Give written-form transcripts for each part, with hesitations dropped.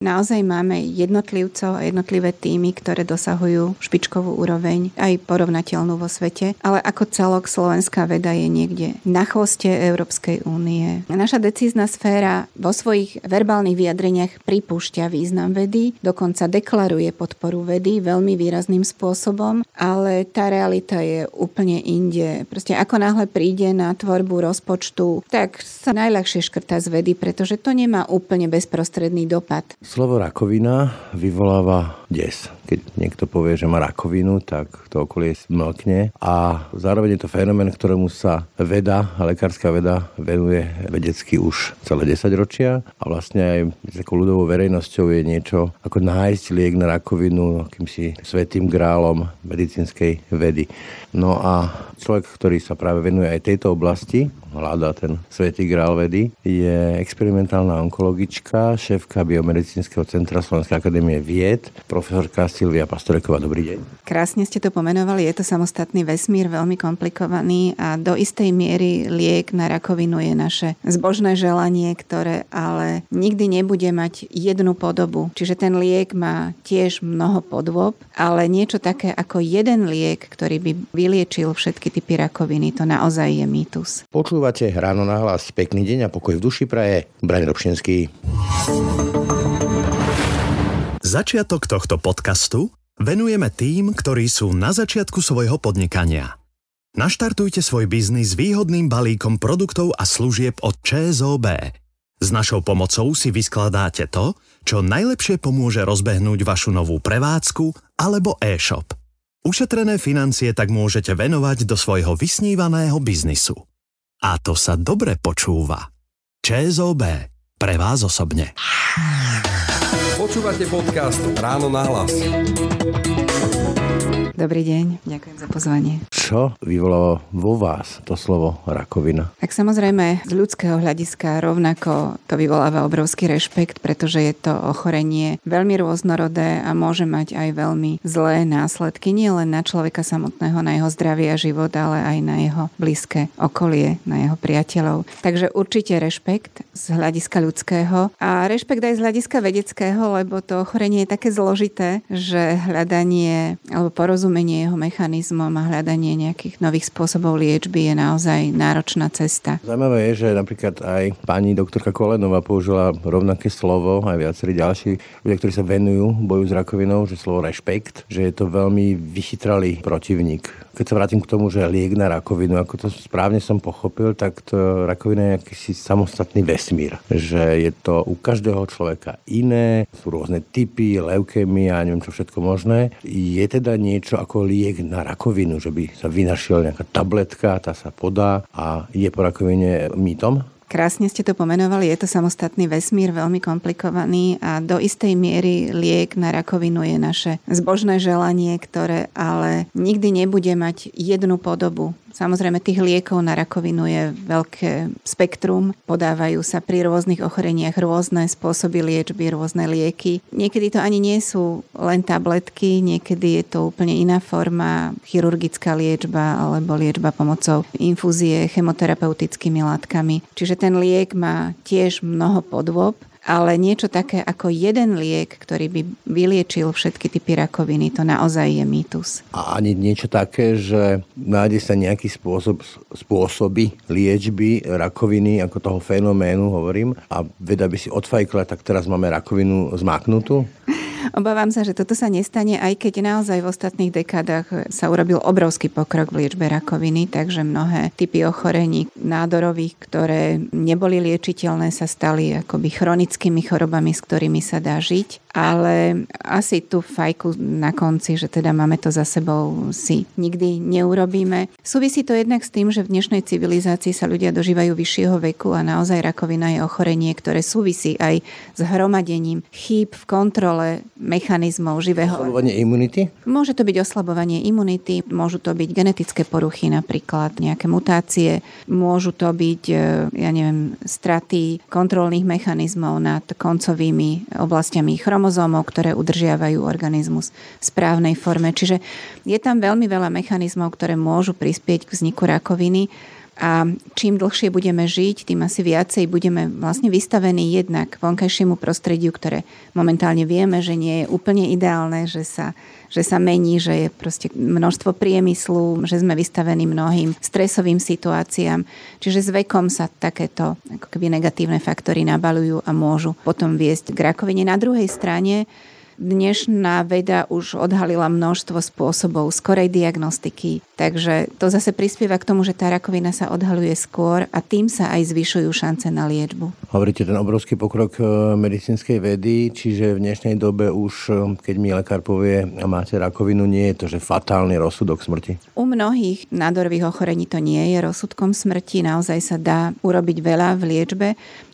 Naozaj máme jednotlivcov a jednotlivé tímy, ktoré dosahujú špičkovú úroveň, aj porovnateľnú vo svete, ale ako celok slovenská veda je niekde na chvoste Európskej únie. Naša decízna sféra vo svojich verbálnych vyjadreniach pripúšťa význam vedy, dokonca deklaruje podporu vedy veľmi výrazným spôsobom, ale tá realita je úplne inde. Proste ako náhle príde na tvorbu rozpočtu, tak sa najľahšie škrtá z vedy, pretože to nemá úplne bezprostredný dopad. Slovo rakovina vyvoláva des. Keď niekto povie, že má rakovinu, tak to okolie smlkne. A zároveň je to fenomén, ktorému sa veda, lekárska veda venuje vedecky už celé 10 ročia. A vlastne aj s takou ľudovou verejnosťou je niečo ako nájsť liek na rakovinu akýmsi svätým grálom medicínskej vedy. No a človek, ktorý sa práve venuje aj tejto oblasti, hľadá ten svätý grál vedy, je experimentálna onkologička, šéfka Biomedicínskeho centra Slovenskej akadémie vied, profesorka Silvia Pastoreková. Dobrý deň. Krásne ste to pomenovali, je to samostatný vesmír, veľmi komplikovaný a do istej miery liek na rakovinu je naše zbožné želanie, ktoré ale nikdy nebude mať jednu podobu. Čiže ten liek má tiež mnoho podôb, ale niečo také ako jeden liek, ktorý by vyliečil všetky typy rakoviny, to naozaj je mýtus. Počúvate Ráno nahlas, pekný deň a pokoj v duši praje Braňo Dobšinský. Začiatok tohto podcastu venujeme tým, ktorí sú na začiatku svojho podnikania. Naštartujte svoj biznis výhodným balíkom produktov a služieb od ČSOB. S našou pomocou si vyskladáte to, čo najlepšie pomôže rozbehnúť vašu novú prevádzku alebo e-shop. Ušetrené financie tak môžete venovať do svojho vysnívaného biznisu. A to sa dobre počúva. ČSOB. Pre vás osobne. Počúvate podcast Ráno nahlas. Dobrý deň, ďakujem za pozvanie. Čo vyvolalo vo vás to slovo rakovina? Tak samozrejme, z ľudského hľadiska rovnako to vyvoláva obrovský rešpekt, pretože je to ochorenie veľmi rôznorodé a môže mať aj veľmi zlé následky, nie len na človeka samotného, na jeho zdravie a život, ale aj na jeho blízke okolie, na jeho priateľov. Takže určite rešpekt z hľadiska ľudského a rešpekt aj z hľadiska vedeckého, lebo to ochorenie je také zložité, že hľadanie alebo porozumenie jeho mechanizmom a hľadanie nejakých nových spôsobov liečby je naozaj náročná cesta. Zaujímavé je, že napríklad aj pani doktorka Kolenová použila rovnaké slovo, aj viacerí ďalší ľudia, ktorí sa venujú boju s rakovinou, že slovo rešpekt, že je to veľmi vychytralý protivník. Keď sa vrátim k tomu, že liek na rakovinu, ako to správne som pochopil, tak to rakovina je akýsi samostatný vesmír, že je to u každého človeka iné, sú rôzne typy, leukémia a neviem čo všetko možné. Je teda niečo ako liek na rakovinu, že by sa vynašiel nejaká tabletka, tá sa podá a je po rakovine mýtom? Krásne ste to pomenovali, je to samostatný vesmír, veľmi komplikovaný a do istej miery liek na rakovinu je naše zbožné želanie, ktoré ale nikdy nebude mať jednu podobu. Samozrejme, tých liekov na rakovinu je veľké spektrum. Podávajú sa pri rôznych ochoreniach rôzne spôsoby liečby, rôzne lieky. Niekedy to ani nie sú len tabletky, niekedy je to úplne iná forma, chirurgická liečba alebo liečba pomocou infúzie chemoterapeutickými látkami. Čiže ten liek má tiež mnoho podôb, ale niečo také ako jeden liek, ktorý by vyliečil všetky typy rakoviny, to naozaj je mýtus. A ani niečo také, že nájde sa nejaký spôsoby liečby rakoviny, ako toho fenoménu hovorím, a veda by si odfajkla, tak teraz máme rakovinu zmáknutú? Obávam sa, že toto sa nestane, aj keď naozaj v ostatných dekádach sa urobil obrovský pokrok v liečbe rakoviny, takže mnohé typy ochorení nádorových, ktoré neboli liečiteľné, sa stali akoby chronickými chorobami, s ktorými sa dá žiť. Ale asi tú fajku na konci, že teda máme to za sebou, si nikdy neurobíme. Súvisí to jednak s tým, že v dnešnej civilizácii sa ľudia dožívajú vyššieho veku a naozaj rakovina je ochorenie, ktoré súvisí aj s hromadením chýb v kontrole mechanizmov živého. Oslabovanie imunity? Môže to byť oslabovanie imunity, môžu to byť genetické poruchy, napríklad nejaké mutácie, môžu to byť straty kontrolných mechanizmov nad koncovými oblastiami chromozómov, ktoré udržiavajú organizmus v správnej forme. Čiže je tam veľmi veľa mechanizmov, ktoré môžu prispieť k vzniku rakoviny. A čím dlhšie budeme žiť, tým asi viacej budeme vlastne vystavení jednak vonkajšiemu prostrediu, ktoré momentálne vieme, že nie je úplne ideálne, že sa mení, že je proste množstvo priemyslu, že sme vystavení mnohým stresovým situáciám. Čiže s vekom sa takéto ako keby negatívne faktory nabaľujú a môžu potom viesť k rakovine. Na druhej strane dnešná veda už odhalila množstvo spôsobov skorej diagnostiky, takže to zase prispieva k tomu, že tá rakovina sa odhaľuje skôr a tým sa aj zvyšujú šance na liečbu. Hovoríte ten obrovský pokrok medicínskej vedy, čiže v dnešnej dobe už, keď mi lekár povie, máte rakovinu, nie je to, že fatálny rozsudok smrti? U mnohých nádorových ochorení to nie je rozsudkom smrti, naozaj sa dá urobiť veľa v liečbe,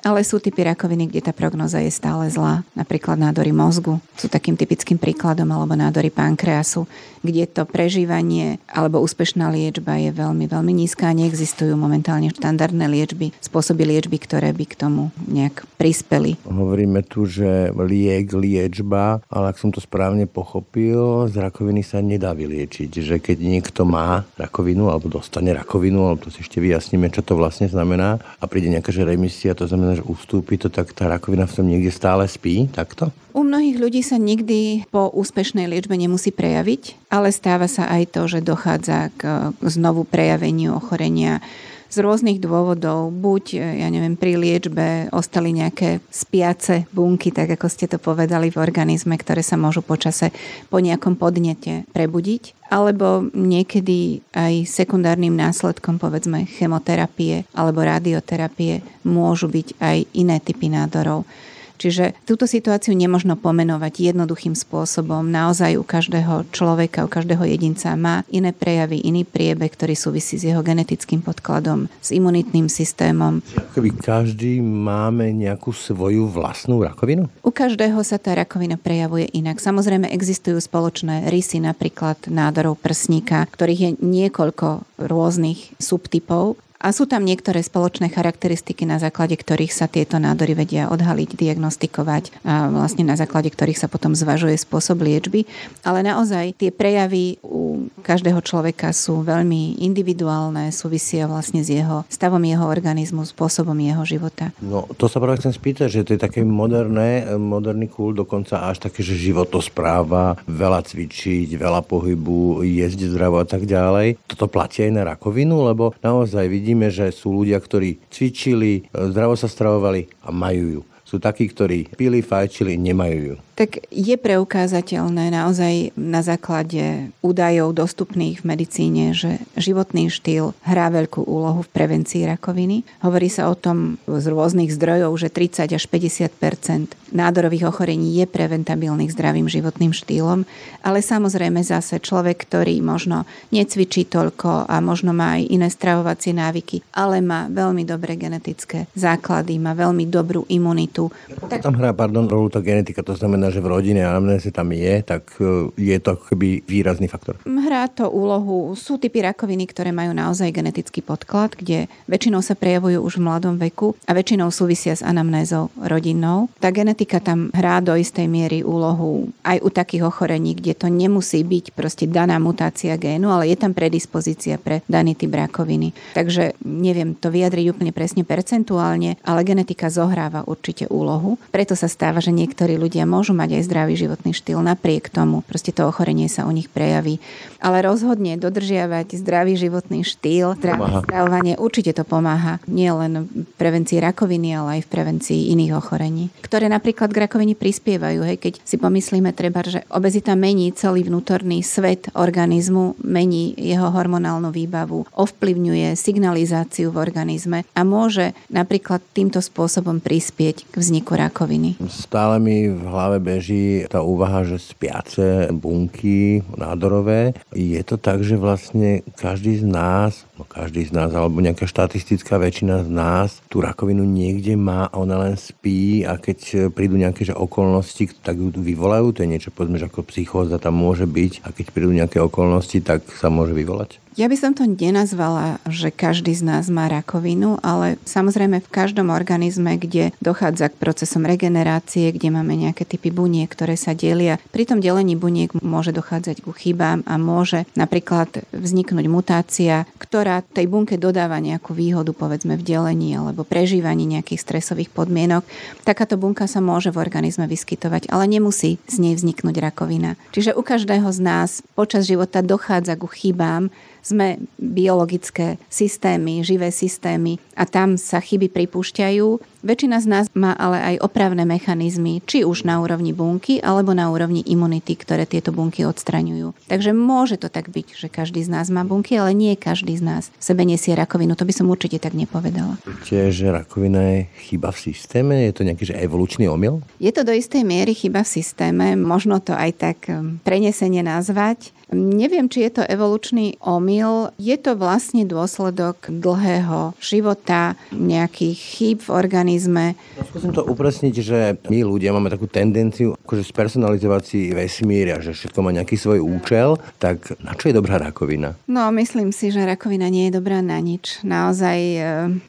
ale sú typy rakoviny, kde tá prognoza je stále zlá, napríklad nádory mozgu. Sú takým typickým príkladom, alebo nádory pankreasu, kde to prežívanie alebo úspešná liečba je veľmi, veľmi nízka a neexistujú momentálne štandardné liečby, spôsoby liečby, ktoré by k tomu nejak prispeli. Hovoríme tu, že liečba, ale ak som to správne pochopil, z rakoviny sa nedá vyliečiť, že keď niekto má rakovinu alebo dostane rakovinu, alebo to si ešte vyjasníme, čo to vlastne znamená a príde nejaká že remisia, to znamená, že ustúpi to, tak tá rakovina v tom niekde stále spí, takto? U mnohých ľudí sa nikdy po úspešnej liečbe nemusí prejaviť, ale stáva sa aj to, že dochádza k znovu prejaveniu ochorenia z rôznych dôvodov. Buď, pri liečbe ostali nejaké spiace bunky, tak ako ste to povedali, v organizme, ktoré sa môžu počase po nejakom podnete prebudiť. Alebo niekedy aj sekundárnym následkom, povedzme, chemoterapie alebo radioterapie môžu byť aj iné typy nádorov. Čiže túto situáciu nemožno pomenovať jednoduchým spôsobom. Naozaj u každého človeka, u každého jedinca má iné prejavy, iný priebeh, ktorý súvisí s jeho genetickým podkladom, s imunitným systémom. Keby každý máme nejakú svoju vlastnú rakovinu? U každého sa tá rakovina prejavuje inak. Samozrejme existujú spoločné rysy, napríklad nádorov prsníka, ktorých je niekoľko rôznych subtypov. A sú tam niektoré spoločné charakteristiky, na základe ktorých sa tieto nádory vedia odhaliť, diagnostikovať a vlastne na základe ktorých sa potom zvažuje spôsob liečby. Ale naozaj tie prejavy u každého človeka sú veľmi individuálne, súvisia vlastne s jeho stavom jeho organizmu, spôsobom jeho života. No to sa práve chcem spýtať, že to je také moderný kúl, dokonca až také, že životospráva, veľa cvičiť, veľa pohybu, jesť zdravo a tak ďalej. Toto platí aj na rakovinu, lebo naozaj vidíme, že sú ľudia, ktorí cvičili, zdravo sa stravovali a majú ju. Sú takí, ktorí pili, fajčili, nemajú ju. Tak je preukázateľné naozaj na základe údajov dostupných v medicíne, že životný štýl hrá veľkú úlohu v prevencii rakoviny. Hovorí sa o tom z rôznych zdrojov, že 30 až 50% nádorových ochorení je preventabilných zdravým životným štýlom, ale samozrejme zase človek, ktorý možno necvičí toľko a možno má aj iné stravovacie návyky, ale má veľmi dobré genetické základy, má veľmi dobrú imunitu. Tam hrá, rolu tá genetika, to znamená, že v rodine amnézie tam je, tak je to akoby výrazný faktor. Hrá to úlohu, sú typy rakoviny, ktoré majú naozaj genetický podklad, kde väčšinou sa prejavujú už v mladom veku a väčšinou súvisia s anamnézou rodinnou. Tá genetika tam hrá do istej miery úlohu aj u takých ochorení, kde to nemusí byť proste daná mutácia génu, ale je tam predispozícia pre daný typ rakoviny. Takže neviem to vyjadriť úplne presne percentuálne, ale genetika zohráva určite úlohu. Preto sa stáva, že niektorí ľudia môžu mať aj zdravý životný štýl napriek tomu. Proste to ochorenie sa u nich prejaví. Ale rozhodne dodržiavať zdravý životný štýl, zdravé stravovanie, určite to pomáha. Nie len v prevencii rakoviny, ale aj v prevencii iných ochorení, ktoré napríklad k rakovine prispievajú. Hej, keď si pomyslíme treba, že obezita mení celý vnútorný svet organizmu, mení jeho hormonálnu výbavu, ovplyvňuje signalizáciu v organizme a môže napríklad týmto spôsobom prispieť k vzniku rakoviny. Stále mi v hlave beží tá úvaha, že spiace bunky nádorové. Je to tak, že vlastne každý z nás, alebo nejaká štatistická väčšina z nás tú rakovinu niekde má a ona len spí a keď prídu nejaké okolnosti, tak ju vyvolajú, to je niečo, povedzme, že ako psychóza tam môže byť a keď prídu nejaké okolnosti, tak sa môže vyvolať. Ja by som to nenazvala, že každý z nás má rakovinu, ale samozrejme v každom organizme, kde dochádza k procesom regenerácie, kde máme nejaké typy buniek, ktoré sa delia. Pri tom delení buniek môže dochádzať ku chybám a môže napríklad vzniknúť mutácia, ktorá tej bunke dodáva nejakú výhodu, povedzme v delení alebo prežívaní nejakých stresových podmienok. Takáto bunka sa môže v organizme vyskytovať, ale nemusí z nej vzniknúť rakovina. Čiže u každého z nás počas života dochádza ku chybám. Sme biologické systémy, živé systémy a tam sa chyby pripúšťajú. Väčšina z nás má ale aj opravné mechanizmy, či už na úrovni bunky, alebo na úrovni imunity, ktoré tieto bunky odstraňujú. Takže môže to tak byť, že každý z nás má bunky, ale nie každý z nás v sebe nesie rakovinu. To by som určite tak nepovedala. Čiže rakovina je chyba v systéme? Je to nejaký evolučný omyl? Je to do istej miery chyba v systéme, možno to aj tak prenesene nazvať. Neviem, či je to evolučný omyl. Je to vlastne dôsledok dlhého života, nejakých chýb v organizme. Ja skúsim to upresniť, že my ľudia máme takú tendenciu akože spersonalizovať si vesmír a že všetko má nejaký svoj účel. Tak na čo je dobrá rakovina? No, myslím si, že rakovina nie je dobrá na nič. Naozaj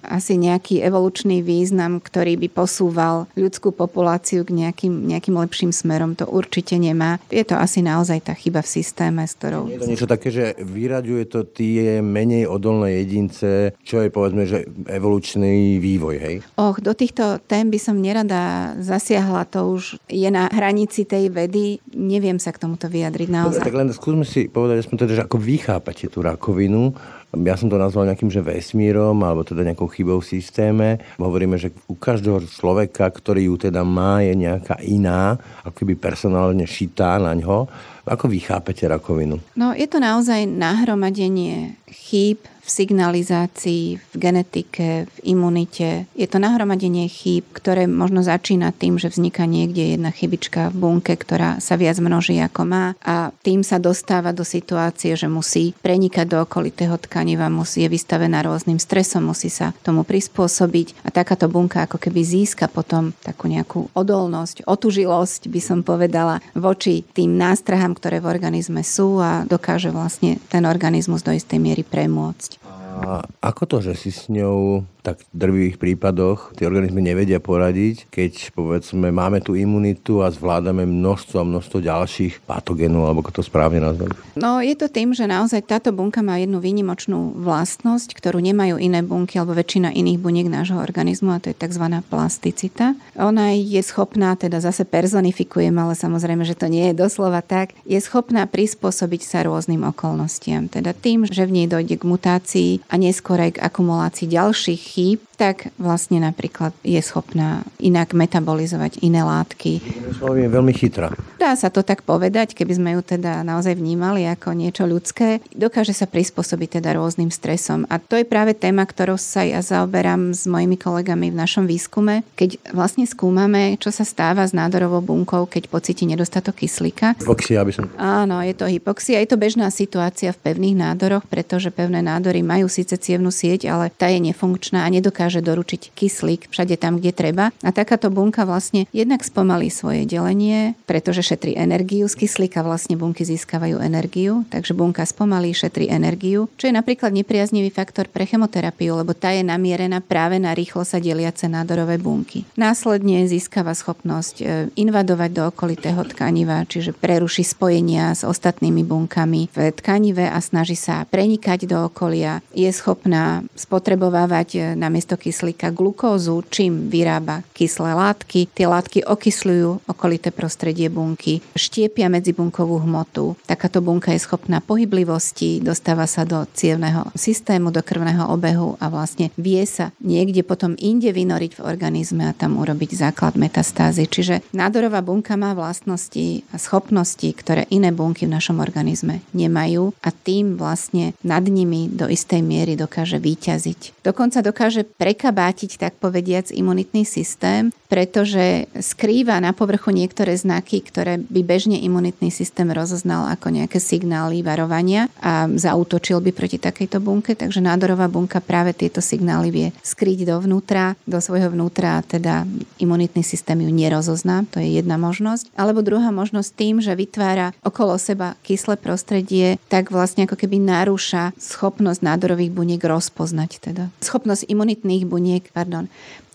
asi nejaký evolučný význam, ktorý by posúval ľudskú populáciu k nejakým lepším smerom, to určite nemá. Je to asi naozaj tá chyba v systéme. Je to niečo také, že vyraďuje to tie menej odolné jedince, čo je povedzme, že evolučný vývoj, hej? Do týchto tém by som nerada zasiahla, to už je na hranici tej vedy, neviem sa k tomuto vyjadriť naozaj. Tak len skúsme si povedať, že ako vy chápate tú rakovinu. Ja som to nazval nejakým, že vesmírom, alebo teda nejakou chybou v systéme. Hovoríme, že u každého človeka, ktorý ju teda má, je nejaká iná, ako keby personálne šitá na ňo. Ako vy chápete rakovinu? No, je to naozaj nahromadenie chýb v signalizácii, v genetike, v imunite. Je to nahromadenie chýb, ktoré možno začína tým, že vzniká niekde jedna chybička v bunke, ktorá sa viac množí ako má a tým sa dostáva do situácie, že musí prenikať do okolitého tkaniva, je vystavená rôznym stresom, musí sa tomu prispôsobiť a takáto bunka ako keby získa potom takú nejakú odolnosť, otužilosť by som povedala voči tým nástrahám, ktoré v organizme sú a dokáže vlastne ten organizmus do istej miery premôcť. A ako to, že si s ňou tak v drvivých prípadoch tie organizmy nevedia poradiť, keď povedzme máme tú imunitu a zvládame množstvo ďalších patogénov, alebo ako to správne nazvať? No, je to tým, že naozaj táto bunka má jednu výnimočnú vlastnosť, ktorú nemajú iné bunky alebo väčšina iných buniek nášho organizmu a to je tzv. Plasticita. Ona je schopná, teda zase personifikujem, ale samozrejme, že to nie je doslova tak, je schopná prispôsobiť sa rôznym okolnostiam. Teda tým, že v nej dojde k mutácii a neskôr aj k akumulácii ďalších chýb, tak vlastne napríklad je schopná inak metabolizovať iné látky. Je veľmi chytrá. Dá sa to tak povedať, keby sme ju teda naozaj vnímali ako niečo ľudské. Dokáže sa prispôsobiť teda rôznym stresom. A to je práve téma, ktorou sa ja zaoberám s mojimi kolegami v našom výskume, keď vlastne skúmame, čo sa stáva s nádorovou bunkou, keď pocíti nedostatok kyslíka. Hypoxia by som... Áno, je to hypoxia. Je to bežná situácia v pevných nádoroch, pretože pevné nádory majú síce cievnu sieť, ale tá je nefunkčná a nedokáže doručiť kyslík všade tam, kde treba. A takáto bunka vlastne jednak spomalí svoje delenie, pretože šetrí energiu. Z kyslíka vlastne bunky získavajú energiu, takže bunka spomalí, šetrí energiu, čo je napríklad nepriaznivý faktor pre chemoterapiu, lebo tá je namierená práve na rýchlo sa deliace nádorové bunky. Následne získava schopnosť invadovať do okolitého tkaniva, čiže preruší spojenia s ostatnými bunkami v tkanive a snaží sa prenikať do okolia. Je schopná spotrebovávať namiesto kyslíka glukózu, čím vyrába kyslé látky. Tie látky okysľujú okolité prostredie bunky, štiepia medzibunkovú hmotu. Takáto bunka je schopná pohyblivosti, dostáva sa do cievneho systému, do krvného obehu a vlastne vie sa niekde potom inde vynoriť v organizme a tam urobiť základ metastázy. Čiže nádorová bunka má vlastnosti a schopnosti, ktoré iné bunky v našom organizme nemajú a tým vlastne nad nimi do istej miery dokáže výťaziť. Dokonca dokáže prekabátiť, tak povediac, imunitný systém, pretože skrýva na povrchu niektoré znaky, ktoré ktoré by bežne imunitný systém rozoznal ako nejaké signály varovania a zaútočil by proti takejto bunke. Takže nádorová bunka práve tieto signály vie skryť dovnútra, do svojho vnútra, teda imunitný systém ju nerozozná, to je jedna možnosť. Alebo druhá možnosť tým, že vytvára okolo seba kyslé prostredie, tak vlastne ako keby narúša schopnosť nádorových buniek rozpoznať teda. Schopnosť imunitných buniek,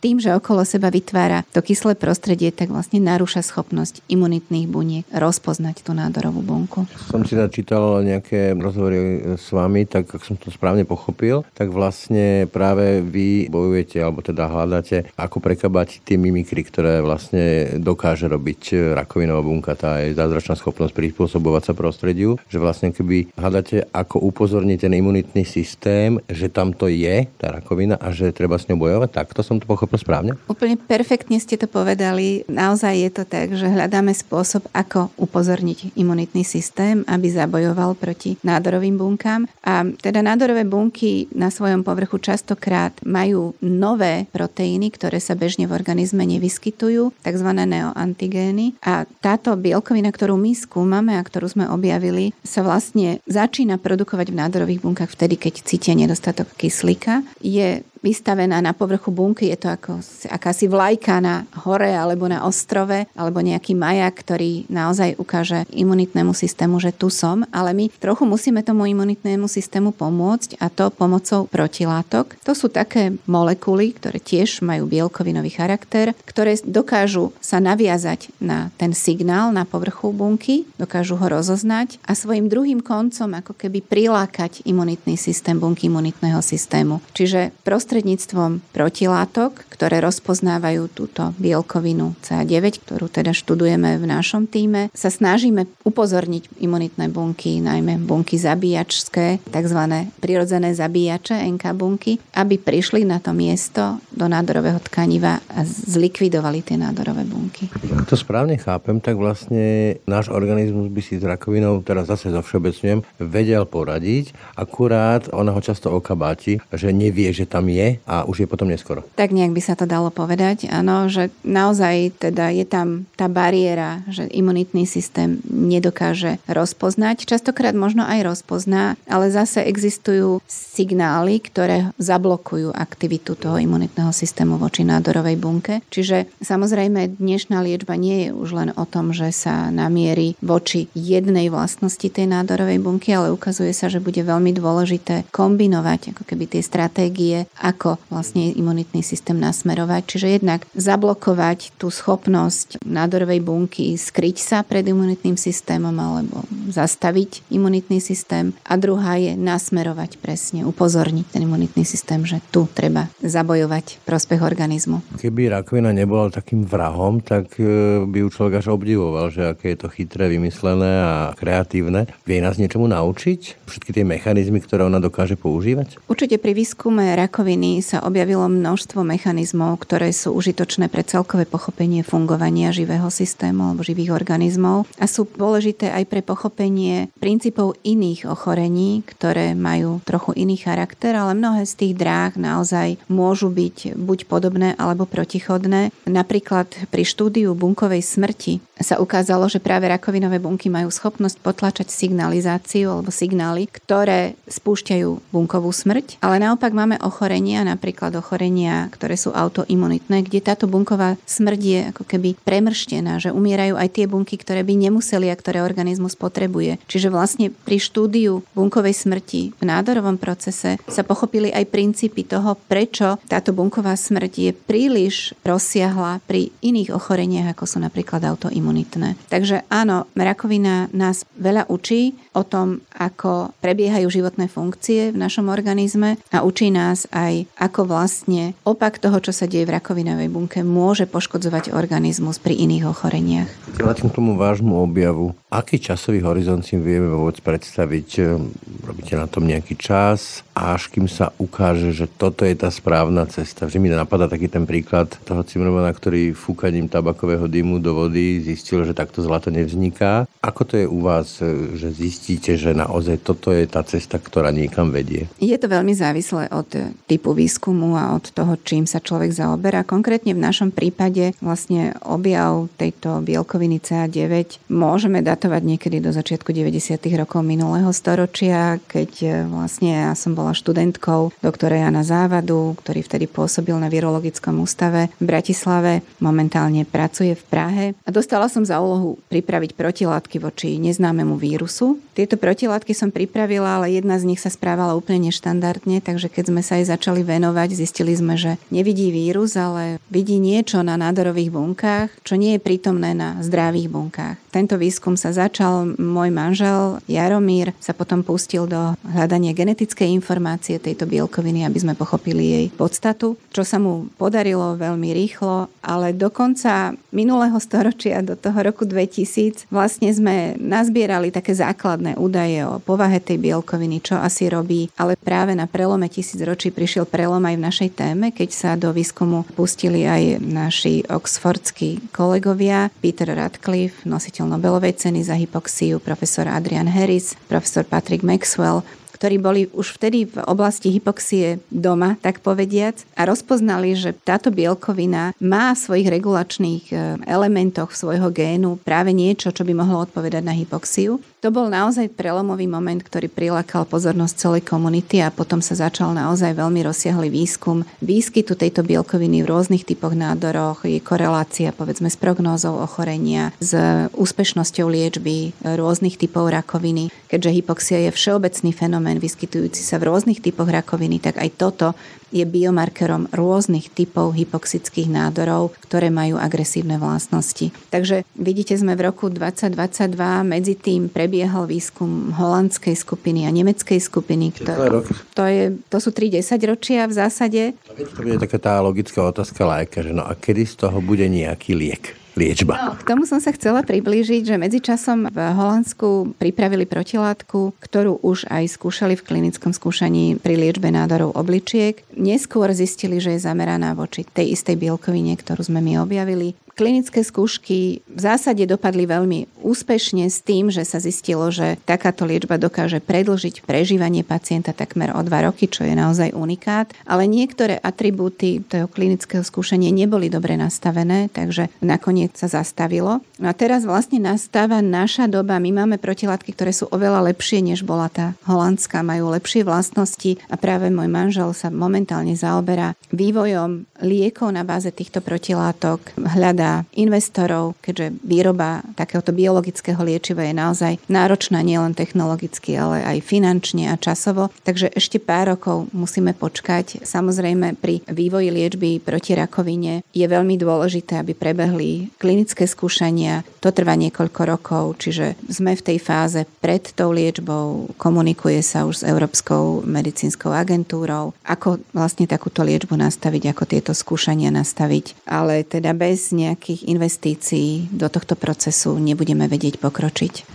tým, že okolo seba vytvára to kyslé prostredie, tak vlastne narúša schopnosť imunitných buniek rozpoznať tú nádorovú bunku. Som si načítal nejaké rozhovory s vami, tak ak som to správne pochopil, tak vlastne práve vy bojujete, alebo teda hľadáte, ako prekabať tie mimikry, ktoré vlastne dokáže robiť rakovinová bunka, tá je zázračná schopnosť prispôsobovať sa prostrediu, že vlastne keby hľadáte, ako upozorniť ten imunitný systém, že tam to je, tá rakovina, a že treba s ňou bojovať, takto som to pochopil. Správne? Úplne perfektne ste to povedali. Naozaj je to tak, že hľadáme spôsob, ako upozorniť imunitný systém, aby zabojoval proti nádorovým bunkám. A teda nádorové bunky na svojom povrchu častokrát majú nové proteíny, ktoré sa bežne v organizme nevyskytujú, takzvané neoantigény. A táto bielkovina, ktorú my skúmame a ktorú sme objavili, sa vlastne začína produkovať v nádorových bunkách vtedy, keď cítia nedostatok kyslíka. Je vystavená na povrchu bunky, je to ako akási vlajka na hore alebo na ostrove, alebo nejaký maják, ktorý naozaj ukáže imunitnému systému, že tu som, ale my trochu musíme tomu imunitnému systému pomôcť, a to pomocou protilátok. To sú také molekuly, ktoré tiež majú bielkovinový charakter, ktoré dokážu sa naviazať na ten signál na povrchu bunky, dokážu ho rozoznať a svojim druhým koncom ako keby prilákať imunitný systém bunky imunitného systému. Čiže prostredníctvom protilátok, ktoré rozpoznávajú túto bielkovinu CA9, ktorú teda študujeme v našom týme, sa snažíme upozorniť imunitné bunky, najmä bunky zabíjačské, takzvané prirodzené zabíjače, NK bunky, aby prišli na to miesto do nádorového tkaniva a zlikvidovali tie nádorové bunky. Ak to správne chápem, tak vlastne náš organizmus by si s rakovinou, teraz zase zovšeobecňujem, vedel poradiť, akurát ona ho často okabáti, že nevie, že tam je, a už je potom neskoro. Tak nejak by sa to dalo povedať, áno, že naozaj teda je tam tá bariéra, že imunitný systém nedokáže rozpoznať. Častokrát možno aj rozpozná, ale zase existujú signály, ktoré zablokujú aktivitu toho imunitného systému voči nádorovej bunke. Čiže samozrejme dnešná liečba nie je už len o tom, že sa namierí voči jednej vlastnosti tej nádorovej bunky, ale ukazuje sa, že bude veľmi dôležité kombinovať ako keby tie stratégie, ako vlastne imunitný systém nasmerovať. Čiže jednak zablokovať tú schopnosť nádorovej bunky skryť sa pred imunitným systémom alebo zastaviť imunitný systém. A druhá je nasmerovať presne, upozorniť ten imunitný systém, že tu treba zabojovať prospech organizmu. Keby rakovina nebola takým vrahom, tak by ju človek až obdivoval, že aké je to chytré, vymyslené a kreatívne. Vie nás niečomu naučiť? Všetky tie mechanizmy, ktoré ona dokáže používať? Určite pri výskume rakoviny sa objavilo množstvo mechanizmov, ktoré sú užitočné pre celkové pochopenie fungovania živého systému alebo živých organizmov a sú dôležité aj pre pochopenie princípov iných ochorení, ktoré majú trochu iný charakter, ale mnohé z tých dráh naozaj môžu byť buď podobné alebo protichodné. Napríklad pri štúdiu bunkovej smrti sa ukázalo, že práve rakovinové bunky majú schopnosť potlačať signalizáciu alebo signály, ktoré spúšťajú bunkovú smrť, ale naopak máme ochorenia, napríklad ochorenia, ktoré sú autoimunitné, kde táto bunková smrť je ako keby premrštená, že umierajú aj tie bunky, ktoré by nemuseli a ktoré organizmus potrebuje. Čiže vlastne pri štúdiu bunkovej smrti v nádorovom procese sa pochopili aj princípy toho, prečo táto bunková smrť je príliš rozsiahla pri iných ochoreniach, ako sú napríklad autoimunitné. Takže áno, rakovina nás veľa učí o tom, ako prebiehajú životné funkcie v našom organizme a učí nás aj, ako vlastne opak toho, čo sa deje v rakovinovej bunke, môže poškodzovať organizmus pri iných ochoreniach. Vrátim k tomu vášmu objavu. Aký časový horizont si vieme vôbec predstaviť? Robíte na tom nejaký čas, až kým sa ukáže, že toto je tá správna cesta? Vždy mi napadá taký ten príklad toho Cimrmana, ktorý fúkaním tabakového dymu do vody zistil, že takto zlato nevzniká. Ako to je u vás, že zistíte, že naozaj toto je tá cesta, ktorá niekam vedie? Je to veľmi závislé od typu typu výskumu a od toho, čím sa človek zaoberá. Konkrétne v našom prípade vlastne objav tejto bielkoviny CA9 môžeme datovať niekedy do začiatku 90. rokov minulého storočia, keď vlastne ja som bola študentkou doktora Jana Závadu, ktorý vtedy pôsobil na virologickom ústave v Bratislave, momentálne pracuje v Prahe a dostala som za úlohu pripraviť protilátky voči neznámemu vírusu. Tieto protilátky som pripravila, ale jedna z nich sa správala úplne neštandardne, takže keď sme sa aj začali venovať, zistili sme, že nevidí vírus, ale vidí niečo na nádorových bunkách, čo nie je prítomné na zdravých bunkách. Tento výskum sa začal, môj manžel Jaromír sa potom pustil do hľadania genetickej informácie tejto bielkoviny, aby sme pochopili jej podstatu, čo sa mu podarilo veľmi rýchlo, ale do konca minulého storočia, do toho roku 2000, vlastne sme nazbierali také základné údaje o povahe tej bielkoviny, čo asi robí, ale práve na prelome tisícročí prišiel prelom aj v našej téme, keď sa do výskumu pustili aj naši oxfordskí kolegovia, Peter Ratcliffe, nositeľ Nobelovej ceny za hypoxiu, profesor Adrian Harris, profesor Patrick Maxwell, ktorí boli už vtedy v oblasti hypoxie doma, tak povediac, a rozpoznali, že táto bielkovina má v svojich regulačných elementoch svojho génu práve niečo, čo by mohlo odpovedať na hypoxiu. To bol naozaj prelomový moment, ktorý prilákal pozornosť celej komunity a potom sa začal naozaj veľmi rozsiahly výskum výskytu tejto bielkoviny v rôznych typoch nádoroch, jej korelácia povedzme s prognózou ochorenia, s úspešnosťou liečby rôznych typov rakoviny. Keďže hypoxia je všeobecný fenomén vyskytujúci sa v rôznych typoch rakoviny, tak aj toto je biomarkerom rôznych typov hypoxických nádorov, ktoré majú agresívne vlastnosti. Takže vidíte, sme v roku 2022, medzi tým prebiehal výskum holandskej skupiny a nemeckej skupiny. To sú 3 desaťročia v zásade. To je taká tá logická otázka laika, že no a kedy z toho bude nejaký liek? Liečba. No, k tomu som sa chcela priblížiť, že medzičasom v Holandsku pripravili protilátku, ktorú už aj skúšali v klinickom skúšaní pri liečbe nádorov obličiek. Neskôr zistili, že je zameraná voči tej istej bielkovine, ktorú sme my objavili. Klinické skúšky v zásade dopadli veľmi úspešne s tým, že sa zistilo, že takáto liečba dokáže predĺžiť prežívanie pacienta takmer o 2 roky, čo je naozaj unikát. Ale niektoré atribúty toho klinického skúšania neboli dobre nastavené, takže nakoniec sa zastavilo. No a teraz vlastne nastáva naša doba. My máme protilátky, ktoré sú oveľa lepšie, než bola tá holandská, majú lepšie vlastnosti a práve môj manžel sa momentálne zaoberá vývojom liekov na báze týchto protilátok, hľadá investorov, keďže výroba takéhoto biologického liečiva je naozaj náročná nielen technologicky, ale aj finančne a časovo. Takže ešte pár rokov musíme počkať. Samozrejme, pri vývoji liečby proti rakovine je veľmi dôležité, aby prebehli klinické skúšania. To trvá niekoľko rokov, čiže sme v tej fáze pred tou liečbou. Komunikuje sa už s Európskou medicínskou agentúrou, ako vlastne takúto liečbu nastaviť, ako tieto skúšania nastaviť. Ale teda bez nejakých investícií do tohto procesu nebudeme vedieť pokročiť.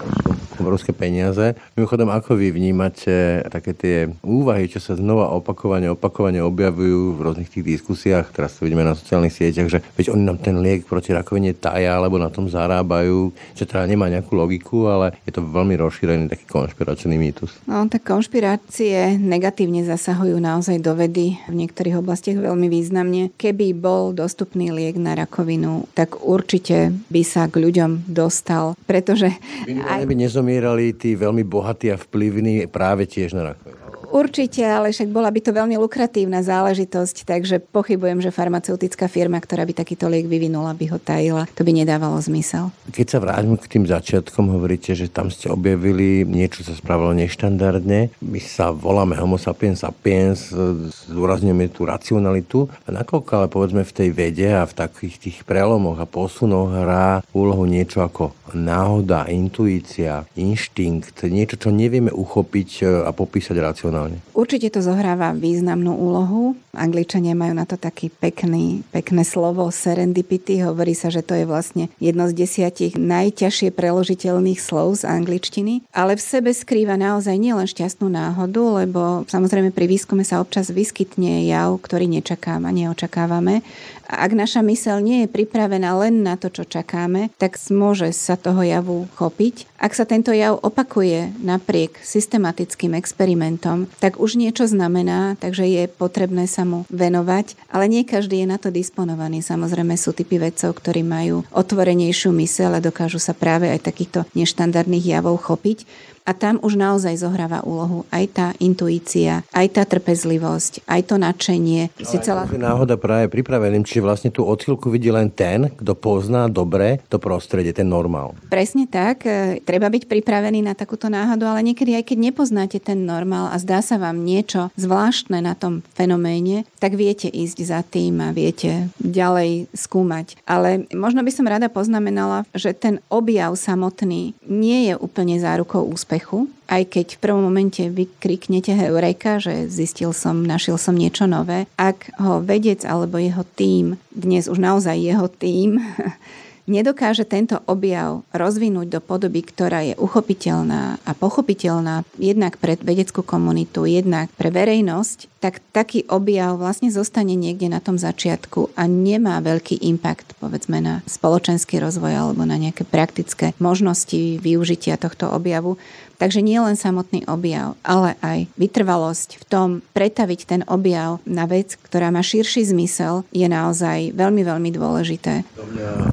Obrovské peniaze. Mimochodom, ako vy vnímate také tie úvahy, čo sa znova opakovane objavujú v rôznych tých diskusiách, teraz to vidíme na sociálnych sieťach, že veď oni nám ten liek proti rakovine tajia, alebo na tom zarábajú, čo teda nemá nejakú logiku, ale je to veľmi rozšírený taký konšpiračný mýtus. No, tak konšpirácie negatívne zasahujú naozaj do vedy v niektorých oblastiach veľmi významne. Keby bol dostupný liek na rakovinu, tak určite by sa k ľuďom dostal, pretože by nezomierali tí veľmi bohatí a vplyvní práve tiež na rakovinu. Určite, ale však bola by to veľmi lukratívna záležitosť, takže pochybujem, že farmaceutická firma, ktorá by takýto liek vyvinula, by ho tajila. To by nedávalo zmysel. Keď sa vrátim k tým začiatkom, hovoríte, že tam ste objavili niečo, čo sa spravilo neštandardne. My sa voláme homo sapiens sapiens, zdôrazňujeme tú racionalitu. A nakoľko, ale povedzme v tej vede a v takých tých prelomoch a posunoch hrá úlohu niečo ako náhoda, intuícia, inštinkt, niečo, čo nevieme uchopiť a popísať racionálne. Určite to zohráva významnú úlohu. Angličania majú na to taký pekné slovo serendipity. Hovorí sa, že to je vlastne jedno z 10 najťažšie preložiteľných slov z angličtiny. Ale v sebe skrýva naozaj nielen šťastnú náhodu, lebo samozrejme pri výskume sa občas vyskytne jav, ktorý nečakáme, neočakávame. A ak naša myseľ nie je pripravená len na to, čo čakáme, tak môže sa toho javu chopiť. Ak sa tento jav opakuje napriek systematickým experimentom, tak už niečo znamená, takže je potrebné sa mu venovať, ale nie každý je na to disponovaný. Samozrejme sú typy vedcov, ktorí majú otvorenejšiu myseľ a dokážu sa práve aj takýchto neštandardných javov chopiť. A tam už naozaj zohráva úlohu aj tá intuícia, aj tá trpezlivosť, aj to nadšenie. Náhoda práve pripraveným, čiže vlastne tú odchýlku vidí len ten, kto pozná dobre to prostredie, ten normál. Presne tak, treba byť pripravený na takúto náhodu, ale niekedy aj keď nepoznáte ten normál a zdá sa vám niečo zvláštne na tom fenoméne, tak viete ísť za tým a viete ďalej skúmať. Ale možno by som rada poznamenala, že ten objav samotný nie je úplne zárukou úspechu. Aj keď v prvom momente vykriknete heureka, že zistil som, našiel som niečo nové, ak ho vedec alebo jeho tím, dnes už naozaj jeho tím, nedokáže tento objav rozvinúť do podoby, ktorá je uchopiteľná a pochopiteľná jednak pre vedeckú komunitu, jednak pre verejnosť, tak taký objav vlastne zostane niekde na tom začiatku a nemá veľký impact, povedzme, na spoločenský rozvoj alebo na nejaké praktické možnosti využitia tohto objavu. Takže nie len samotný objav, ale aj vytrvalosť v tom pretaviť ten objav na vec, ktorá má širší zmysel, je naozaj veľmi, veľmi dôležité.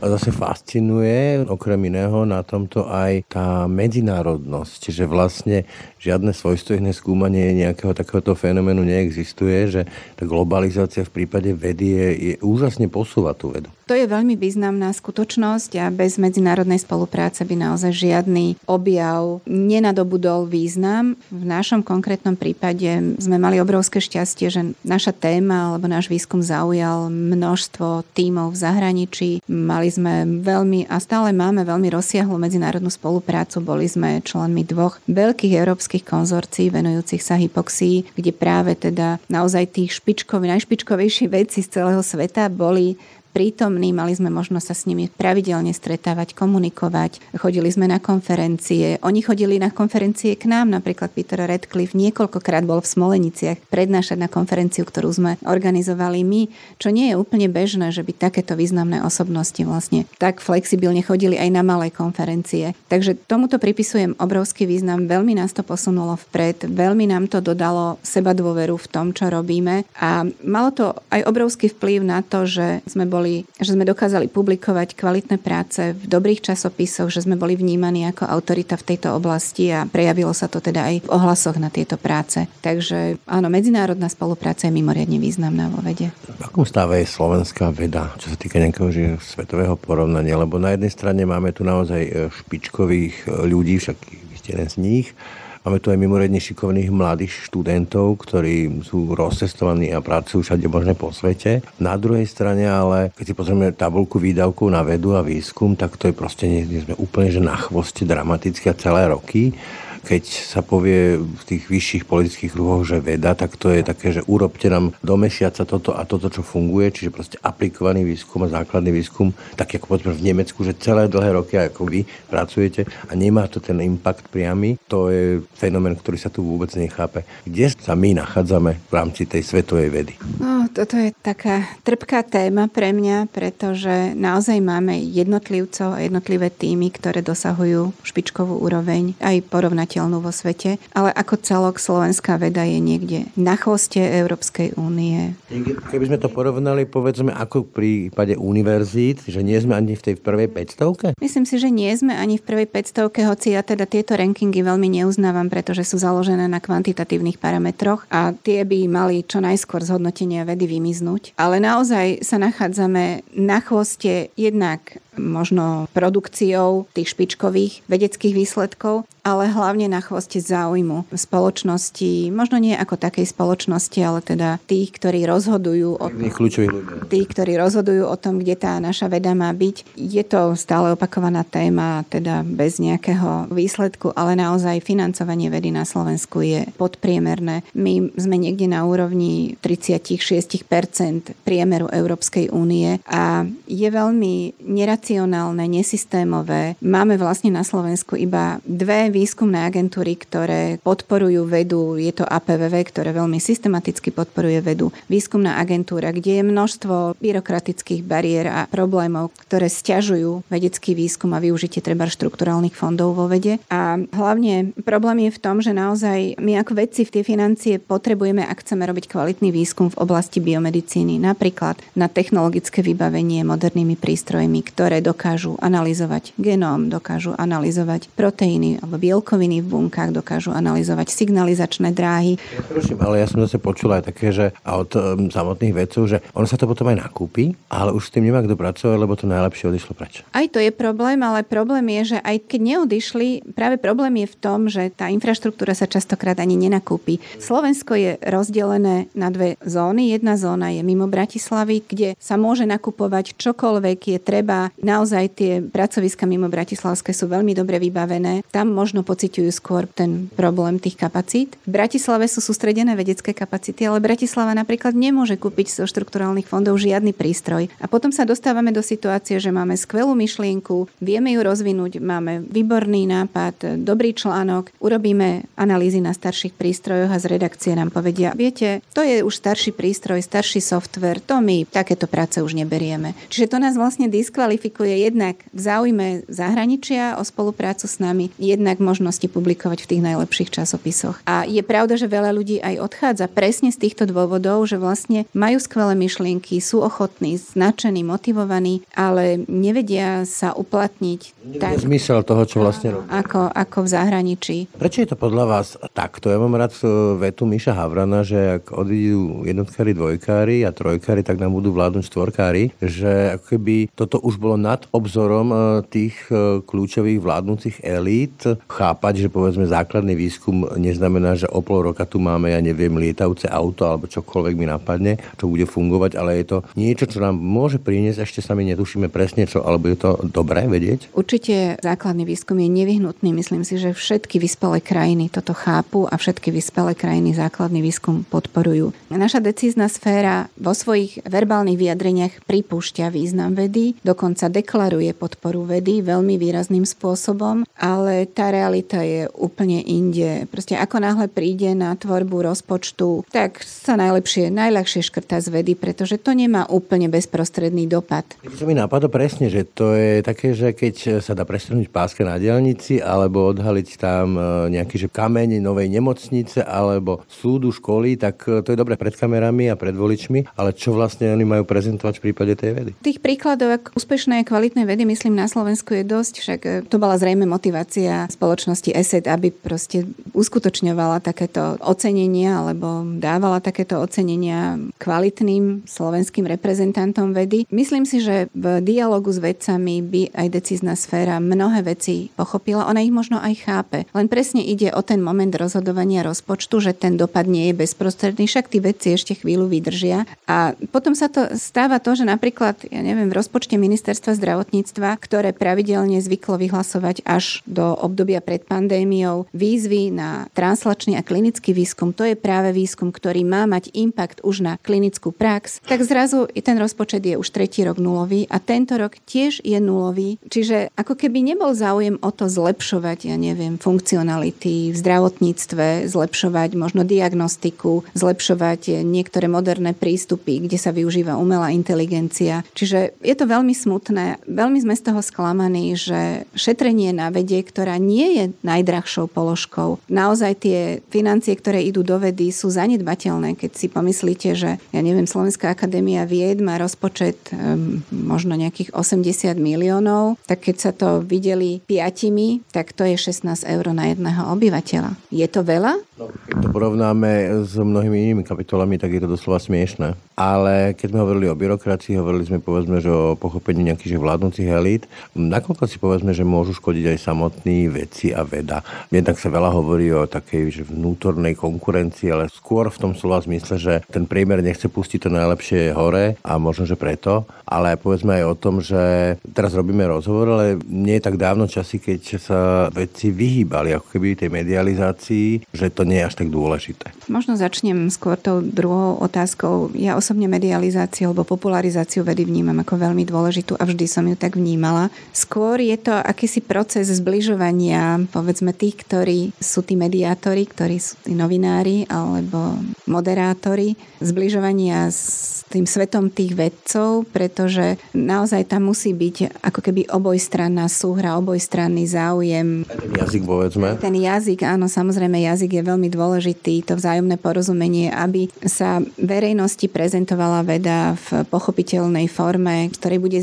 A zase fascinuje, okrem iného, na tomto aj tá medzinárodnosť, že vlastne žiadne svojstojné skúmanie nejakého takéhoto fenoménu neexistuje, že tá globalizácia v prípade vedy je úžasne posúva tú vedu. To je veľmi významná skutočnosť a bez medzinárodnej spolupráce by naozaj žiadny objav nenadobudol význam. V našom konkrétnom prípade sme mali obrovské šťastie, že naša téma alebo náš výskum zaujal množstvo tímov v zahraničí. Mali sme veľmi a stále máme veľmi rozsiahlu medzinárodnú spoluprácu. Boli sme členmi dvoch veľkých európskych konzorcií venujúcich sa hypoxii, kde práve teda naozaj tých najšpičkovejší vedci z celého sveta boli prítomní, mali sme možnosť sa s nimi pravidelne stretávať, komunikovať. Chodili sme na konferencie. Oni chodili na konferencie k nám, napríklad Peter Ratcliffe niekoľkokrát bol v Smoleniciach prednášať na konferenciu, ktorú sme organizovali my, čo nie je úplne bežné, že by takéto významné osobnosti vlastne tak flexibilne chodili aj na malé konferencie. Takže tomuto pripisujem obrovský význam, veľmi nás to posunulo vpred, veľmi nám to dodalo sebadôveru v tom, čo robíme a malo to aj obrovský vplyv na to, že sme dokázali publikovať kvalitné práce v dobrých časopisoch, že sme boli vnímaní ako autorita v tejto oblasti a prejavilo sa to teda aj v ohlasoch na tieto práce. Takže áno, medzinárodná spolupráca je mimoriadne významná vo vede. V akom stave je slovenská veda, čo sa týka nejakého svetového porovnania? Lebo na jednej strane máme tu naozaj špičkových ľudí, však vy ste jeden z nich. Máme tu aj mimoriadne šikovných mladých študentov, ktorí sú rozcestovaní a pracujú všade možné po svete. Na druhej strane ale, keď si pozrieme tabuľku výdavkov na vedu a výskum, tak to je proste, nie sme úplne že na chvoste dramaticky a celé roky. Keď sa povie v tých vyšších politických kruhoch, že veda, tak to je také, že urobte nám do mesiaca toto a toto, čo funguje, čiže proste aplikovaný výskum a základný výskum, tak ako povedzme v Nemecku, že celé dlhé roky, ako vy pracujete a nemá to ten impact priamy, to je fenomén, ktorý sa tu vôbec nechápe. Kde sa my nachádzame v rámci tej svetovej vedy? No, toto je taká trpká téma pre mňa, pretože naozaj máme jednotlivcov a jednotlivé tímy, ktoré dosahujú špičkovú úroveň, aj porovnať vo svete, ale ako celok slovenská veda je niekde na chvoste Európskej únie. Keby sme to porovnali, povedzme, ako v prípade univerzít, že nie sme ani v tej prvej 500? Myslím si, že nie sme ani v prvej 500, hoci ja teda tieto rankingy veľmi neuznávam, pretože sú založené na kvantitatívnych parametroch a tie by mali čo najskôr z hodnotenia vedy vymiznúť. Ale naozaj sa nachádzame na chvoste jednak možno produkciou tých špičkových vedeckých výsledkov, ale hlavne na chvoste záujmu spoločnosti, možno nie ako takej spoločnosti, ale teda tých, ktorí rozhodujú o tom, kde tá naša veda má byť. Je to stále opakovaná téma, teda bez nejakého výsledku, ale naozaj financovanie vedy na Slovensku je podpriemerné. My sme niekde na úrovni 36% priemeru Európskej únie a je veľmi nerad iracionálne, nesystémové. Máme vlastne na Slovensku iba dve výskumné agentúry, ktoré podporujú vedu. Je to APVV, ktoré veľmi systematicky podporuje vedu. Výskumná agentúra, kde je množstvo byrokratických bariér a problémov, ktoré sťažujú vedecký výskum a využitie treba štrukturálnych fondov vo vede. A hlavne problém je v tom, že naozaj my ako vedci v tie financie potrebujeme, ak chceme robiť kvalitný výskum v oblasti biomedicíny, napríklad na technologické vybavenie modernými prístrojmi, ktoré dokážu analyzovať genóm, dokážu analyzovať proteíny alebo bielkoviny v bunkách, dokážu analyzovať signalizačné dráhy. Ale ja som zase počula aj také, že od samotných vedcov, že ono sa to potom aj nakúpi, ale už s tým nemá kto pracovať, lebo to najlepšie odišlo preč. Aj to je problém, ale problém je, že aj keď neodišli, práve problém je v tom, že tá infraštruktúra sa častokrát ani nenakúpi. Slovensko je rozdelené na dve zóny. Jedna zóna je mimo Bratislavy, kde sa môže nakupovať čokoľvek je treba. Naozaj tie pracoviska mimo bratislavské sú veľmi dobre vybavené. Tam možno pociťujú skôr ten problém tých kapacít. V Bratislave sú sústredené vedecké kapacity, ale Bratislava napríklad nemôže kúpiť zo štrukturálnych fondov žiadny prístroj. A potom sa dostávame do situácie, že máme skvelú myšlienku, vieme ju rozvinúť, máme výborný nápad, dobrý článok, urobíme analýzy na starších prístrojoch a z redakcie nám povedia, viete, to je už starší prístroj, starší software, to my takéto práce už neberieme. Čiže to nás vlastne diskvalifikuje jednak v záujme zahraničia o spoluprácu s nami, jednak možnosti publikovať v tých najlepších časopisoch. A je pravda, že veľa ľudí aj odchádza presne z týchto dôvodov, že vlastne majú skvelé myšlienky, sú ochotní, značení, motivovaní, ale nevedia sa uplatniť. Tak, zmysel toho, čo vlastne robí. Ako v zahraničí. Prečo je to podľa vás takto? Ja mám rád vetu Miša Havrana, že ak odídu jednotkári, dvojkári a trojkári, tak nám budú vládnuť štvorkári, že ako keby toto už bolo nad obzorom tých kľúčových vládnúcich elít. Chápať, že povedzme základný výskum neznamená, že o pol roka tu máme, ja neviem, lietavce auto alebo čokoľvek mi napadne, čo bude fungovať, ale je to niečo, čo nám môže priniesť, ešte sami netušíme presne čo, alebo je to dobré vedieť. Určite základný výskum je nevyhnutný, myslím si, že všetky vyspelé krajiny toto chápu a všetky vyspelé krajiny základný výskum podporujú. Naša decízna sféra vo svojich verbálnych vyjadreniach pripúšťa význam vedy, dokonca deklaruje podporu vedy veľmi výrazným spôsobom, ale tá realita je úplne inde. Proste ako náhle príde na tvorbu rozpočtu, tak sa najľahšie škrtá z vedy, pretože to nemá úplne bezprostredný dopad. To mi napadlo presne, že to je také, že keď sa dá prestrhnúť páska na diaľnici alebo odhaliť tam nejaký že kameň novej nemocnice alebo súdu, školy, tak to je dobre pred kamerami a pred voličmi, ale čo vlastne oni majú prezentovať v prípade tej vedy? Tých príkladov, ako úspešnej a kvalitnej vedy, myslím, na Slovensku je dosť, však to bola zrejme motivácia spoločnosti ESET, aby proste uskutočňovala takéto ocenenia, alebo dávala takéto ocenenia kvalitným slovenským reprezentantom vedy. Myslím si, že v dialogu s vedcami by aj decízna sféra mnohé veci pochopila, ona ich možno aj chápe. Len presne ide o ten moment rozhodovania rozpočtu, že ten dopad nie je bezprostredný, však tí vedci ešte chvíľu vydržia. A potom sa to stáva to, že napríklad, ja neviem, v rozpočte ministerstva zdravotníctva, ktoré pravidelne zvyklo vyhlasovať až do obdobia pred pandémiou, výzvy na translačný a klinický výskum, to je práve výskum, ktorý má mať impact už na klinickú prax, tak zrazu ten rozpočet je už tretí rok nulový a tento rok tiež je nulový. Čiže ako keby nebol záujem o to zlepšovať, ja neviem, funkcionality v zdravotníctve, zlepšovať možno diagnostiku, zlepšovať niektoré moderné prístupy, kde sa využíva umelá inteligencia. Čiže je to veľmi smutné. Veľmi sme z toho sklamaní, že šetrenie na vede, ktorá nie je najdrahšou položkou, naozaj tie financie, ktoré idú do vedy, sú zanedbateľné. Keď si pomyslíte, že ja neviem, Slovenská akadémia vied má rozpočet možno nejakých 80 miliónov, tak keď sa to videli 5, tak to je 16 € na jedného obyvateľa. Je to veľa? No, keď to porovnáme s mnohými inými kapitolami, tak je to doslova smiešné. Ale keď sme hovorili o byrokracii, hovorili sme povedzme, že o pochopení nejakých vládnúcich elít, nakoľko si povedzme, že môžu škodiť aj samotní vedci a veda. Jednak sa veľa hovorí o takej že vnútornej konkurencii, ale skôr v tom slova zmysle, že ten priemer nechce pustiť to najlepšie hore a možno, že preto. Ale povedzme aj o tom, že teraz robíme rozhovor, ale nie je tak dávno časy, keď sa vedci vyhýbali ako keby tej medializácii, že to to nie je až tak dôležité. Možno začnem skôr tou druhou otázkou. Ja osobne medializáciu alebo popularizáciu vedy vnímam ako veľmi dôležitú a vždy som ju tak vnímala. Skôr je to akýsi proces zbližovania, povedzme, tých, ktorí sú tí mediátori, ktorí sú tí novinári alebo moderátori, zbližovania s tým svetom tých vedcov, pretože naozaj tam musí byť ako keby obojstranná súhra, obojstranný záujem. Ten jazyk, povedzme. Ten jazyk, áno, samozrejme, jazyk je veľmi dôležitý, to vzájomné porozumenie, aby sa verejnosti prezentovala veda v pochopiteľnej forme, ktorej bude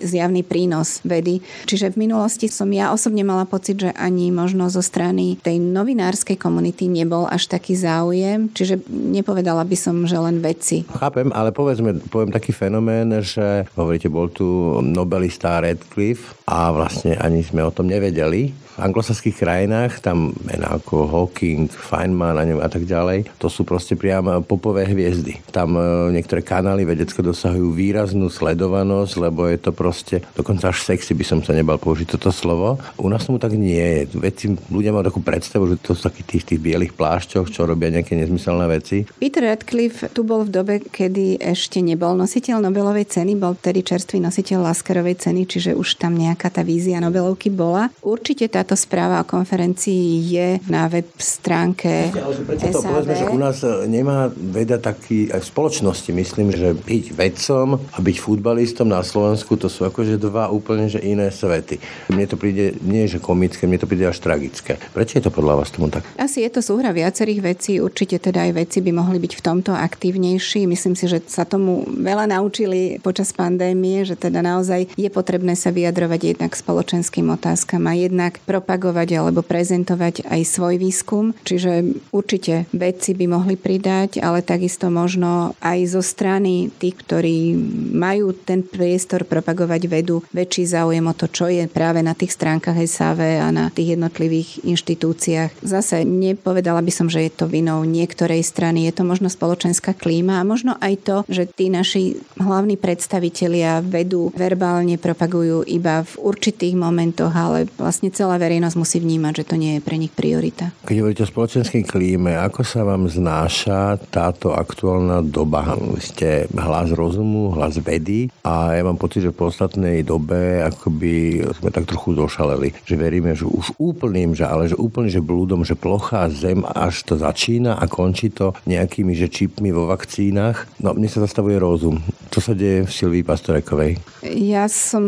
zjavný prínos vedy. Čiže v minulosti som ja osobne mala pocit, že ani možno zo strany tej novinárskej komunity nebol až taký záujem, čiže nepovedala by som, že len vedci. Chápem, ale poviem taký fenomén, že hovoríte, bol tu nobelista Ratcliffe a vlastne ani sme o tom nevedeli. V anglosaských krajinách, tam mená ako Hawking, Feynman a tak ďalej, to sú proste priam popové hviezdy. Tam niektoré kanály vedecké dosahujú výraznú sledovanosť, lebo je to proste, dokonca až sexy by som sa nebal použiť toto slovo. U nás tomu tak nie je. Vedci, ľudia majú takú predstavu, že to sú takí tých bielých plášťoch, čo robia nejaké nezmyselné veci. Peter Ratcliffe tu bol v dobe, kedy ešte nebol nositeľ Nobelovej ceny, bol tedy čerstvý nositeľ Laskerovej ceny, čiže už tam nejaká tá vízia Nobelovky bola. Určite táto správa o konferencii je na web stránke CA9. Že u nás nemá veda taký, aj v spoločnosti myslím, že byť vedcom a byť futbalistom na Slovensku, to sú akože dva úplne že iné svety. Mne to príde nie že komické, mne to príde až tragické. Prečo je to podľa vás tomu tak? Asi je to súhra viacerých vecí, určite teda aj vedci by mohli byť v tomto aktívnejší. Myslím si, že sa tomu veľa naučili počas pandémie, že teda naozaj je potrebné sa vyjadrovať jednak spoločenským otázkam a jednak propagovať alebo prezentovať aj svoj výskum. Čiže určite vedci by mohli pridať, ale takisto možno aj zo strany tých, ktorí majú ten priestor propagovať vedu, väčší záujem o to, čo je práve na tých stránkach ESAV a na tých jednotlivých inštitúciách. Zase nepovedala by som, že je to vinou niektorej strany. Je to možno spoločenská klíma a možno aj to, že tí naši hlavní predstavitelia vedu verbálne propagujú iba v určitých momentoch, ale vlastne celá verejnosť musí vnímať, že to nie je pre nich priorita. Keď hovoríte o spoločenskej klíme, ako sa vám znáša táto aktuálna doba? Vy ste hlas rozumu, hlas vedy a ja mám pocit, že v ostatnej dobe akoby sme tak trochu došaleli, že veríme, že už úplným, že ale že úplne, že blúdom, že plochá zem až to začína a končí to nejakými, že čipmi vo vakcínach. No, mne sa zastavuje rozum. Čo sa deje v Silvii Pastorekovej? Ja som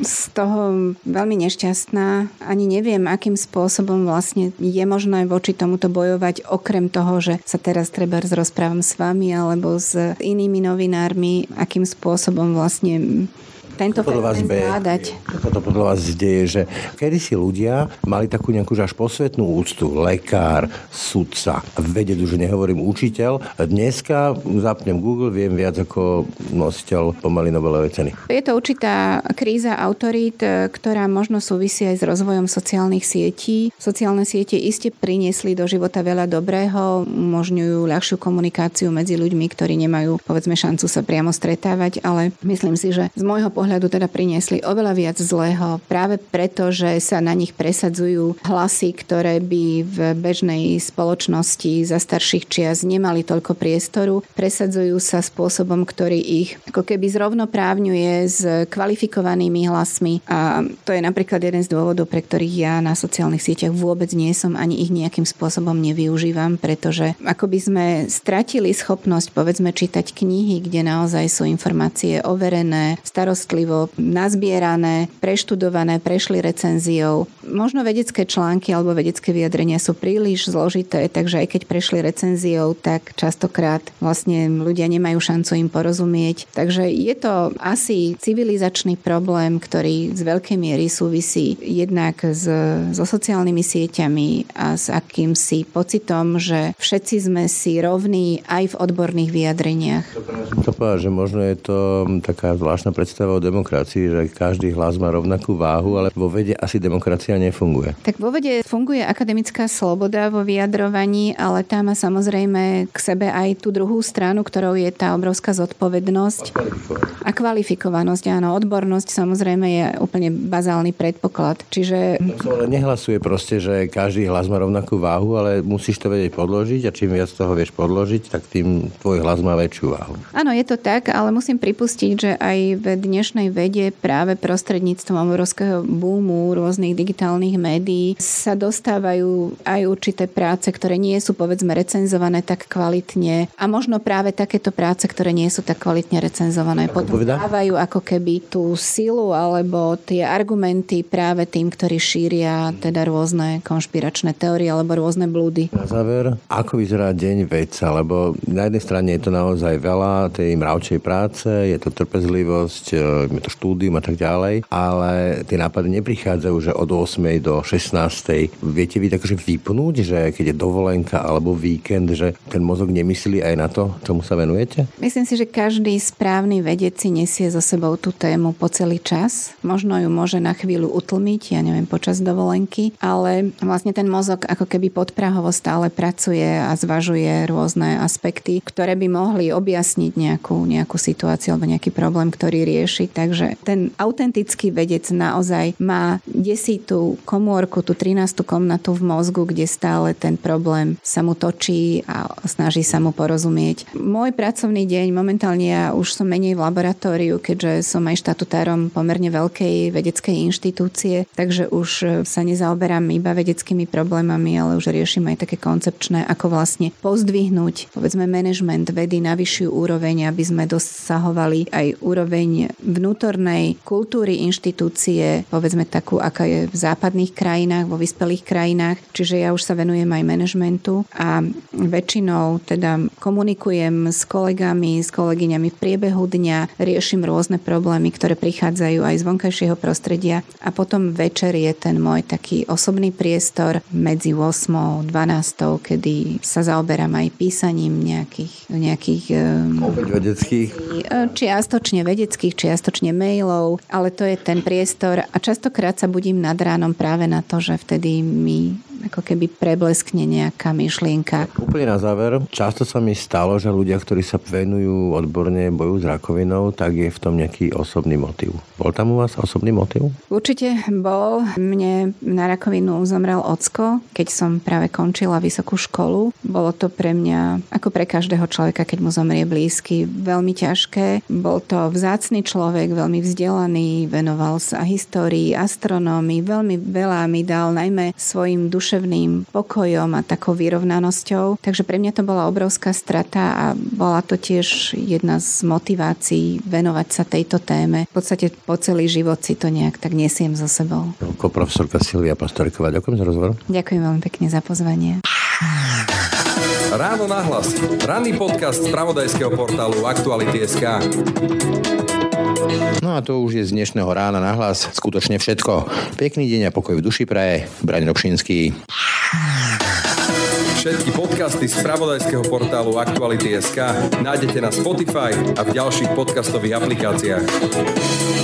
z toho veľmi nešťastná. Ani neviem, akým spôsobom vlastne je možné voči tomuto bojovať, okrem toho, že sa teraz treba rozprávam s vami alebo s inými novinármi, akým spôsobom vlastne tento fenomén zvládať. Čo to podľa vás deje, že kedysi ľudia mali takú nejakú až posvetnú úctu, lekár, sudca, vedec, už nehovorím učiteľ. Dneska zapnem Google, viem viac ako nositeľ pomaly Nobelovej ceny. Je to určitá kríza autorít, ktorá možno súvisí aj s rozvojom sociálnych sietí. Sociálne siete iste priniesli do života veľa dobrého, umožňujú ľahšiu komunikáciu medzi ľuďmi, ktorí nemajú, povedzme, šancu sa priamo stretávať, ale myslím si, že z môjho pohľadu teda priniesli oveľa viac zlého, práve preto, že sa na nich presadzujú hlasy, ktoré by v bežnej spoločnosti za starších čias nemali toľko priestoru. Presadzujú sa spôsobom, ktorý ich ako keby zrovnoprávňuje s kvalifikovanými hlasmi a to je napríklad jeden z dôvodov, pre ktorých ja na sociálnych sieťach vôbec nie som ani ich nejakým spôsobom nevyužívam, pretože akoby sme stratili schopnosť, povedzme, čítať knihy, kde naozaj sú informácie overené, starostlivo nazbierané, preštudované, prešli recenziou. Možno vedecké články alebo vedecké vyjadrenia sú príliš zložité, takže aj keď prešli recenziou, tak častokrát vlastne ľudia nemajú šancu im porozumieť. Takže je to asi civilizačný problém, ktorý z veľkej miery súvisí jednak so sociálnymi sieťami a s akýmsi pocitom, že všetci sme si rovní aj v odborných vyjadreniach. To povedal, že možno je to taká zvláštna predstava o demokracii, že každý hlas má rovnakú váhu, ale vo vede asi demokracia nefunguje. Tak vo vede funguje akademická sloboda vo vyjadrovaní, ale tá má samozrejme k sebe aj tú druhú stranu, ktorou je tá obrovská zodpovednosť a kvalifikovanosť. Áno, odbornosť samozrejme je úplne bazálny predpoklad. Čiže nehlasuje proste, že každý hlas má rovnakú váhu, ale musíš to vedieť podložiť a čím viac toho vieš podložiť, tak tým tvoj hlas má väčšiu váhu. Áno, je to tak, ale musím pripustiť, že aj v dnešnej vede práve prostredníctvom obrovského boomu rôznych digitálnych médií sa dostávajú aj určité práce, ktoré nie sú povedzme recenzované tak kvalitne a možno práve takéto práce, ktoré nie sú tak kvalitne recenzované, potom dávajú ako keby tú silu alebo tie argumenty práve tým, ktorí šíria teda rôzne konšpiračné teórie alebo rôzne blúdy. Na záver, ako vyzerá deň vedca, lebo na jednej strane je to naozaj veľa tej mravčej práce, je to trpezlivosť, je to štúdium a tak ďalej, ale tie nápady neprichádzajú, že od 8. do 16. Viete vy takže vypnúť, že keď je dovolenka alebo víkend, že ten mozog nemyslí aj na to, čomu sa venujete? Myslím si, že každý správny vedec si nesie so sebou tú tému po celý čas. Možno ju môže na chvíľu utlmiť, ja neviem, počas dovolenky, ale vlastne ten mozog ako keby podprahovo stále pracuje a zvažuje rôzne aspekty, ktoré by mohli objasniť nejakú situáciu alebo nejaký problém, ktorý rieši. Takže ten autentický vedec naozaj má desitú komórku, tú 13. komnatu v mozgu, kde stále ten problém sa mu točí a snaží sa mu porozumieť. Môj pracovný deň, momentálne ja už som menej v laboratóriu, keďže som aj štatutárom pomerne veľkej vedeckej inštitúcie, takže už sa nezaoberám iba vedeckými problémami, ale už riešim aj také koncepčné, ako vlastne pozdvihnúť, povedzme, manažment vedy na vyššiu úroveň, aby sme dosahovali aj úroveň vnútornej kultúry inštitúcie, povedzme takú, aká je v západných krajinách, vo vyspelých krajinách. Čiže ja už sa venujem aj manažmentu a väčšinou teda komunikujem s kolegami, s kolegyňami v priebehu dňa, riešim rôzne problémy, ktoré prichádzajú aj z vonkajšieho prostredia a potom večer je ten môj taký osobný priestor medzi 8. a 12., kedy sa zaoberám aj písaním nejakých vedeckých, čiastočne vedeckých, čiastočne mailov, ale to je ten priestor a častokrát sa budím nad ránom práve na to, že vtedy mi ako keby prebleskne nejaká myšlienka. Úplne na záver, často sa mi stalo, že ľudia, ktorí sa venujú odborne boju s rakovinou, tak je v tom nejaký osobný motív. Bol tam u vás osobný motív? Určite bol. Mne na rakovinu zomrel ocko, keď som práve končila vysokú školu. Bolo to pre mňa, ako pre každého človeka, keď mu zomrie blízky, veľmi ťažké. Bol to vzácny človek, veľmi vzdelaný, venoval sa histórii, astronómii, veľmi veľa mi dal, najmä svojim duševným pokojom a takou vyrovnanosťou. Takže pre mňa to bola obrovská strata a bola to tiež jedna z motivácií venovať sa tejto téme. V podstate po celý život si to nejak tak nesiem so sebou. Ako profesorka Silvia Pastoreková, ďakujem za rozhovor. Ďakujem veľmi pekne za pozvanie. Ráno nahlas. Ranný podcast z pravodajského portálu Aktuality.sk. No a to už je z dnešného rána nahlas skutočne všetko. Pekný deň a pokoj v duši praje Braňo Dobšinský. Všetky podcasty z spravodajského portálu Aktuality.sk nájdete na Spotify a v ďalších podcastových aplikáciách.